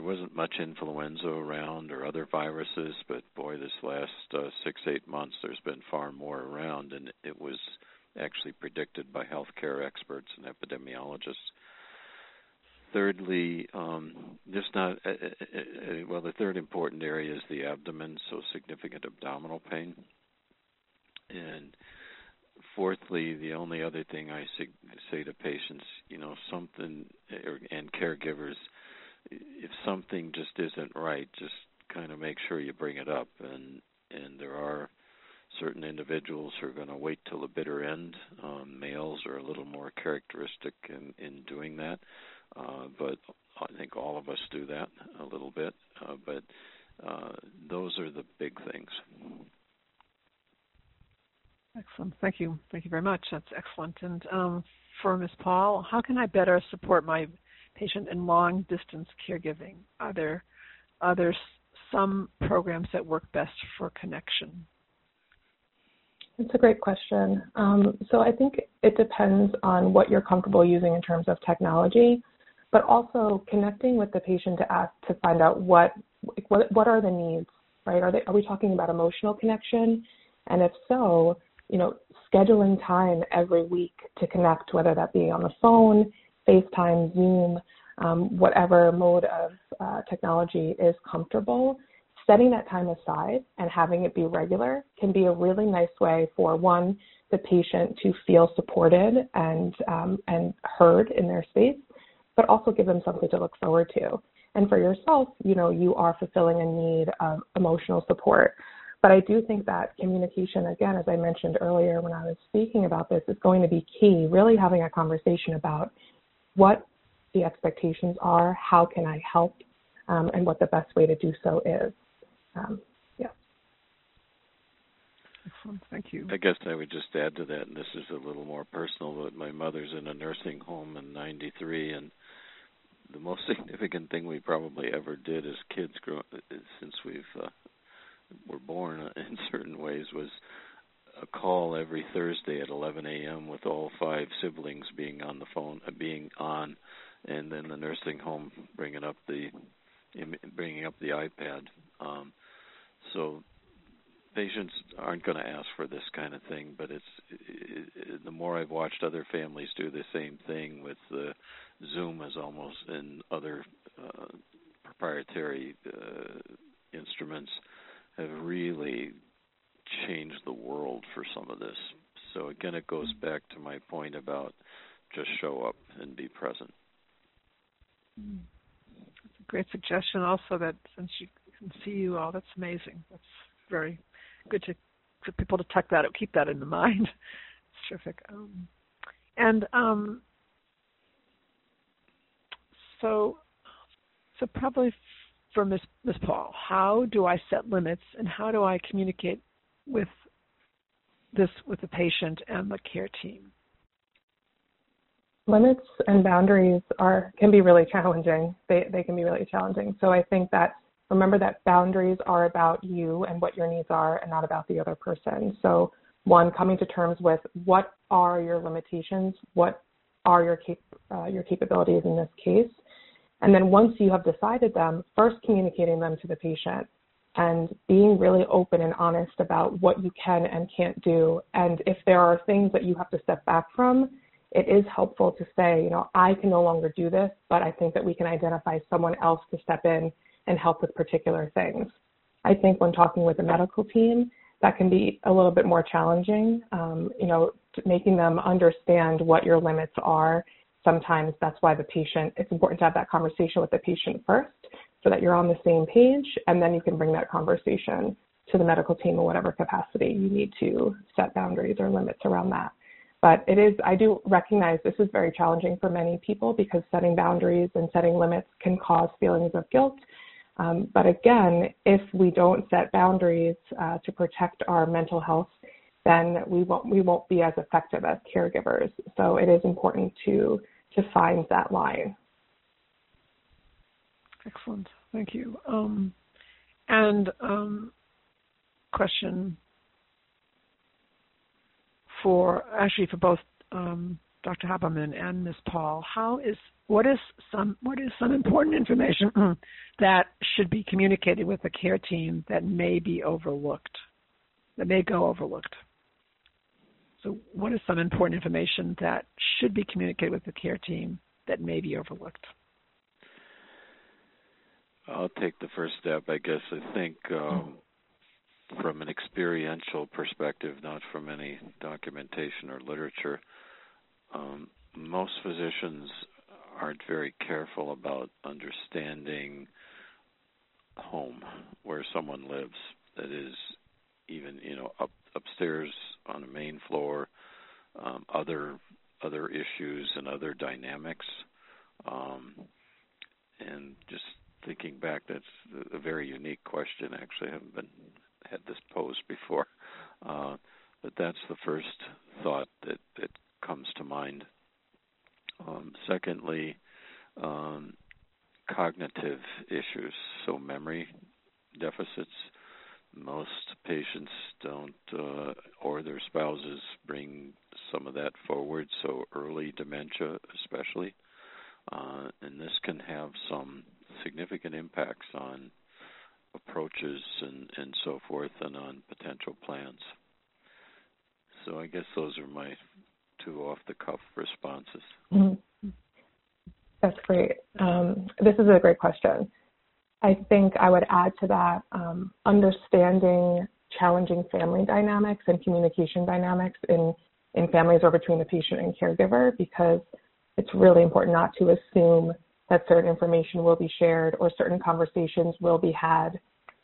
wasn't much influenza around or other viruses, but boy, this last 6-8 months, there's been far more around, and it was actually predicted by healthcare experts and epidemiologists. Thirdly, the third important area is the abdomen, so significant abdominal pain. And fourthly, the only other thing I say to patients, and caregivers, if something just isn't right, just kind of make sure you bring it up. And there are certain individuals who are going to wait till the bitter end. Males are a little more characteristic in doing that. But I think all of us do that a little bit. But those are the big things. Excellent. Thank you. Thank you very much. That's excellent. And for Ms. Paul, how can I better support my patient in long-distance caregiving? Are there some programs that work best for connection? That's a great question. So I think it depends on what you're comfortable using in terms of technology, but also connecting with the patient to find out what are the needs, right? Are we talking about emotional connection? And if so, scheduling time every week to connect, whether that be on the phone, FaceTime, Zoom, whatever mode of technology is comfortable, setting that time aside and having it be regular can be a really nice way for, one, the patient to feel supported and heard in their space, but also give them something to look forward to. And for yourself, you are fulfilling a need of emotional support. But I do think that communication, again, as I mentioned earlier when I was speaking about this, is going to be key, really having a conversation about what the expectations are, how can I help, and what the best way to do so is. Excellent. Thank you. I guess I would just add to that, and this is a little more personal, but my mother's in a nursing home in 93, and the most significant thing we probably ever did as kids since we were born in certain ways was a call every Thursday at 11 a.m. with all five siblings being on the phone, and then the nursing home bringing up the iPad. So patients aren't going to ask for this kind of thing, but it's the more I've watched other families do the same thing with Zoom as almost and other proprietary instruments have really change the world for some of this. So again, it goes back to my point about just show up and be present. That's a great suggestion also, that since you can see you all, that's amazing. That's very good for people to tuck that up, keep that in the mind. It's terrific. So probably for Ms. Paul, how do I set limits and how do I communicate with the patient and the care team? Limits and boundaries can be really challenging. They can be really challenging. So I think that, remember that boundaries are about you and what your needs are and not about the other person. So one, coming to terms with what are your limitations, what are your capabilities in this case. And then once you have decided them, first communicating them to the patient, and being really open and honest about what you can and can't do. And if there are things that you have to step back from, it is helpful to say, I can no longer do this, but I think that we can identify someone else to step in and help with particular things. I think when talking with the medical team, that can be a little bit more challenging, making them understand what your limits are. Sometimes that's why it's important to have that conversation with the patient first, so that you're on the same page, and then you can bring that conversation to the medical team in whatever capacity you need to set boundaries or limits around that. But it is, I do recognize this is very challenging for many people because setting boundaries and setting limits can cause feelings of guilt. But again, if we don't set boundaries to protect our mental health, then we won't be as effective as caregivers. So it is important to find that line. Excellent, thank you. Question for both Dr. Haberman and Ms. Paul. What is some important information that should be communicated with the care team that may be overlooked, that may go overlooked? So what is some important information that should be communicated with the care team that may be overlooked? I'll take the first step, I guess. I think from an experiential perspective, not from any documentation or literature, most physicians aren't very careful about understanding home, where someone lives. That is, even upstairs on the main floor, other issues and other dynamics, and just thinking back, that's a very unique question. Actually, I haven't had this posed before, but that's the first thought that comes to mind. Secondly, cognitive issues, so memory deficits. Most patients don't, or their spouses bring some of that forward, so early dementia especially. And this can have some significant impacts on approaches and so forth and on potential plans. So I guess those are my two off-the-cuff responses. Mm-hmm. That's great. This is a great question. I think I would add to that understanding challenging family dynamics and communication dynamics in families or between the patient and caregiver, because it's really important not to assume that certain information will be shared or certain conversations will be had.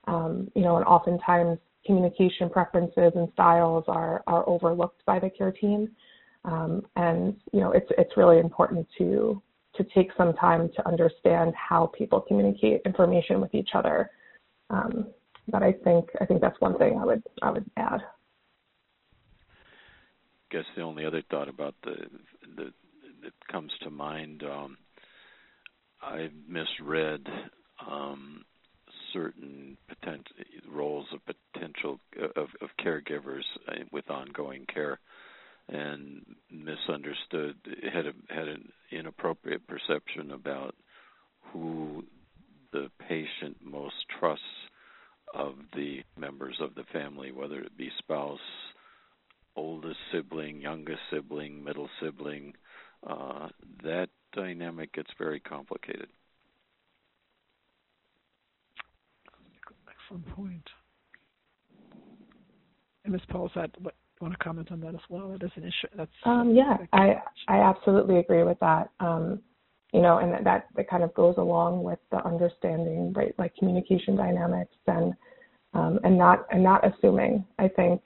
And oftentimes communication preferences and styles are overlooked by the care team. It's really important to take some time to understand how people communicate information with each other. But I think that's one thing I would add. I guess the only other thought about the that comes to mind, I misread certain potential roles of potential of caregivers with ongoing care, and misunderstood, had an inappropriate perception about who the patient most trusts of the members of the family, whether it be spouse, oldest sibling, youngest sibling, middle sibling. That dynamic gets very complicated. Excellent point. And Ms. Paul said, what? Want to comment on that as well? That is an issue. That's I absolutely agree with that. And that kind of goes along with the understanding, right? Like communication dynamics and not assuming. I think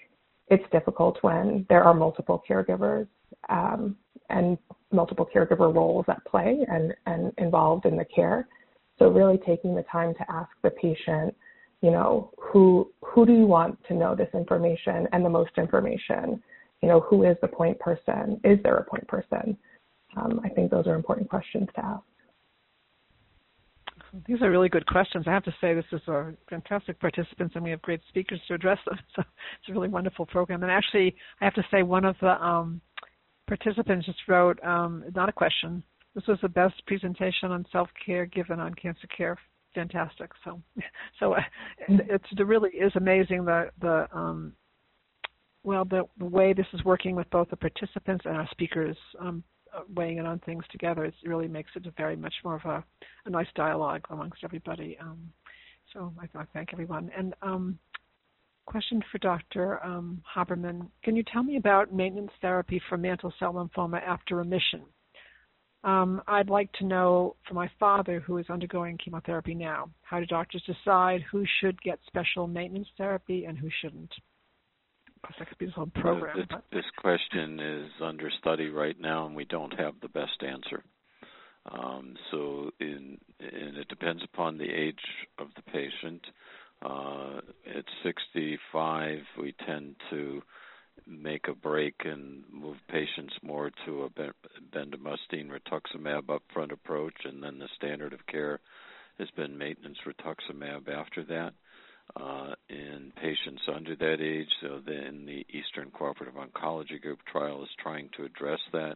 it's difficult when there are multiple caregivers and multiple caregiver roles at play and involved in the care. So really taking the time to ask the patient, who do you want to know this information and the most information? Who is the point person? Is there a point person? I think those are important questions to ask. These are really good questions. I have to say, this is our fantastic participants, and we have great speakers to address them. So it's a really wonderful program. And actually, I have to say, one of the participants just wrote, not a question, this was the best presentation on self-care given on Cancer Care. Fantastic. So it really is amazing the way this is working with both the participants and our speakers weighing in on things together. It really makes it very much more of a nice dialogue amongst everybody. So I thank everyone. And question for Dr. Haberman. Can you tell me about maintenance therapy for mantle cell lymphoma after remission? I'd like to know for my father, who is undergoing chemotherapy now, how do doctors decide who should get special maintenance therapy and who shouldn't? prostacyclin program. This question is under study right now, and we don't have the best answer. So it depends upon the age of the patient. At 65, we tend to make a break and move patients more to a bendamustine rituximab upfront approach, and then the standard of care has been maintenance rituximab after that. In patients under that age, so then the Eastern Cooperative Oncology Group trial is trying to address that,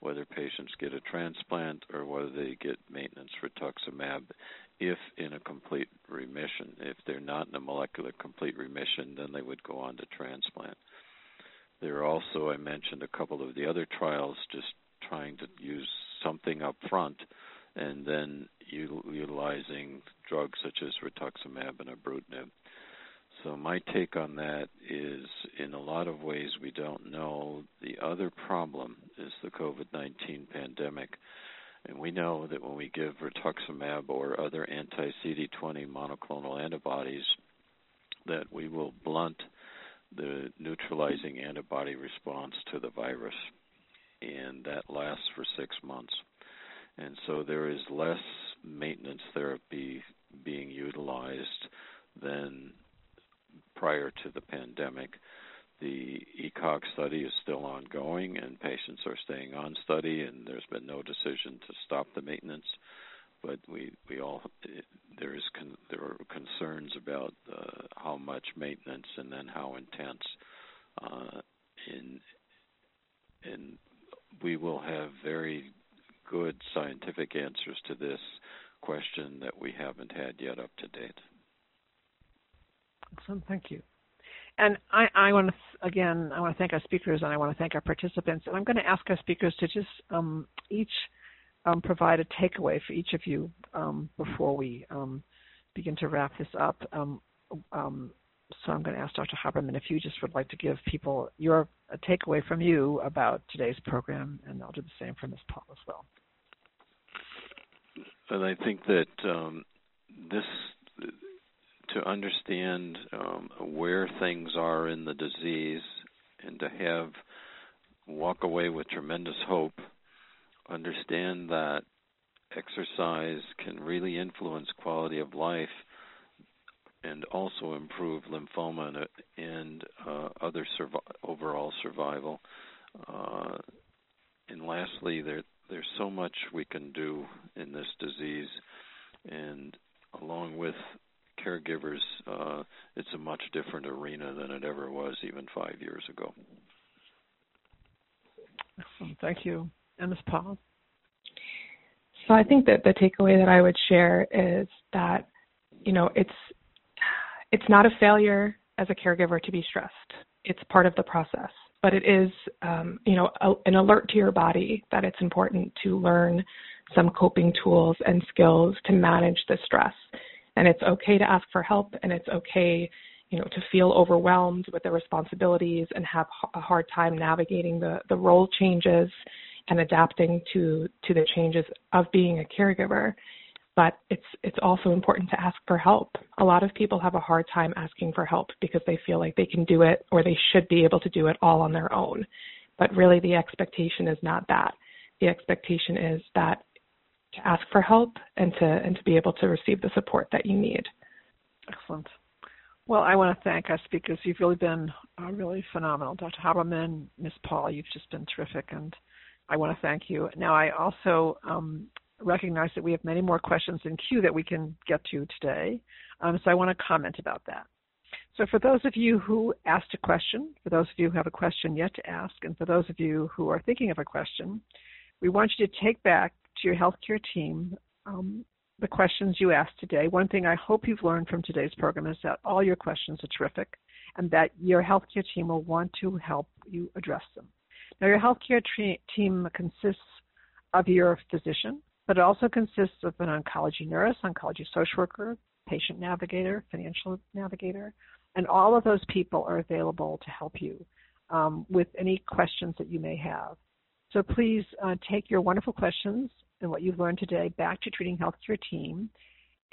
whether patients get a transplant or whether they get maintenance rituximab if in a complete remission. If they're not in a molecular complete remission, then they would go on to transplant. There are also, I mentioned a couple of the other trials just trying to use something up front and then utilizing drugs such as rituximab and ibrutinib. So my take on that is, in a lot of ways, we don't know. The other problem is the COVID-19 pandemic. And we know that when we give rituximab or other anti-CD20 monoclonal antibodies, that we will blunt the neutralizing antibody response to the virus. And that lasts for 6 months. And so there is less maintenance therapy being utilized than prior to the pandemic. The ECOG study is still ongoing, and patients are staying on study, and there's been no decision to stop the maintenance. But there are concerns about how much maintenance and then how intense. And we will have very good scientific answers to this question that we haven't had yet up to date. Excellent, thank you. And I want to thank our speakers, and I want to thank our participants. And I'm going to ask our speakers to just each provide a takeaway for each of you before we begin to wrap this up. So I'm going to ask Dr. Haberman if you just would like to give people a takeaway from you about today's program, and I'll do the same for Ms. Paul as well. And I think that to understand where things are in the disease and to walk away with tremendous hope, understand that exercise can really influence quality of life and also improve lymphoma and other overall survival. And lastly, there's so much we can do in this disease, and along with caregivers, it's a much different arena than it ever was even 5 years ago. Excellent. Thank you. And Ms. Paul? So I think that the takeaway that I would share is that, it's not a failure as a caregiver to be stressed. It's part of the process, but it is, an alert to your body that it's important to learn some coping tools and skills to manage the stress. And it's okay to ask for help, and it's okay, to feel overwhelmed with the responsibilities and have a hard time navigating the role changes and adapting to the changes of being a caregiver. But it's also important to ask for help. A lot of people have a hard time asking for help because they feel like they can do it or they should be able to do it all on their own. But really the expectation is not that. The expectation is that to ask for help and to be able to receive the support that you need. Excellent. Well, I want to thank our speakers. You've really been really phenomenal. Dr. Haberman, Ms. Paul, you've just been terrific, and I want to thank you. Now, I also recognize that we have many more questions in queue that we can get to today, so I want to comment about that. So for those of you who asked a question, for those of you who have a question yet to ask, and for those of you who are thinking of a question, we want you to take back to your healthcare team the questions you asked today. One thing I hope you've learned from today's program is that all your questions are terrific and that your healthcare team will want to help you address them. Now, your healthcare team consists of your physician, but it also consists of an oncology nurse, oncology social worker, patient navigator, financial navigator, and all of those people are available to help you with any questions that you may have. So please take your wonderful questions and what you've learned today back to Treating Healthcare team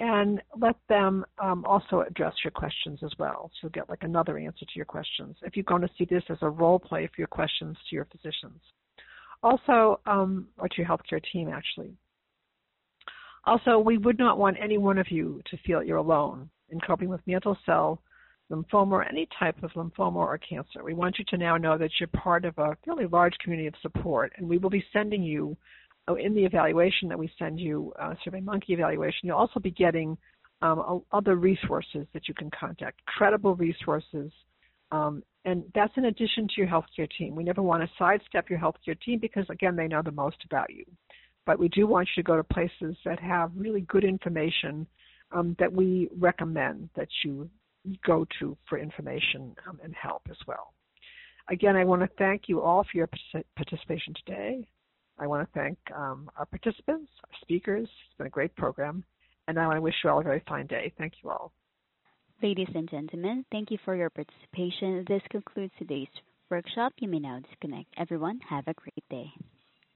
and let them also address your questions as well. So you'll get like another answer to your questions. If you're going to see this as a role play for your questions to your physicians. Also, or to your healthcare team, actually. Also, we would not want any one of you to feel you're alone in coping with mantle cell lymphoma or any type of lymphoma or cancer. We want you to now know that you're part of a really large community of support, and we will be sending you, in the evaluation that we send you, Survey Monkey evaluation, you'll also be getting other resources that you can contact, credible resources, and that's in addition to your healthcare team. We never want to sidestep your healthcare team because, again, they know the most about you. But we do want you to go to places that have really good information that we recommend that you go to for information and help as well. Again, I want to thank you all for your participation today. I want to thank our participants, our speakers. It's been a great program. And I want to wish you all a very fine day. Thank you all. Ladies and gentlemen, thank you for your participation. This concludes today's workshop. You may now disconnect. Everyone, have a great day.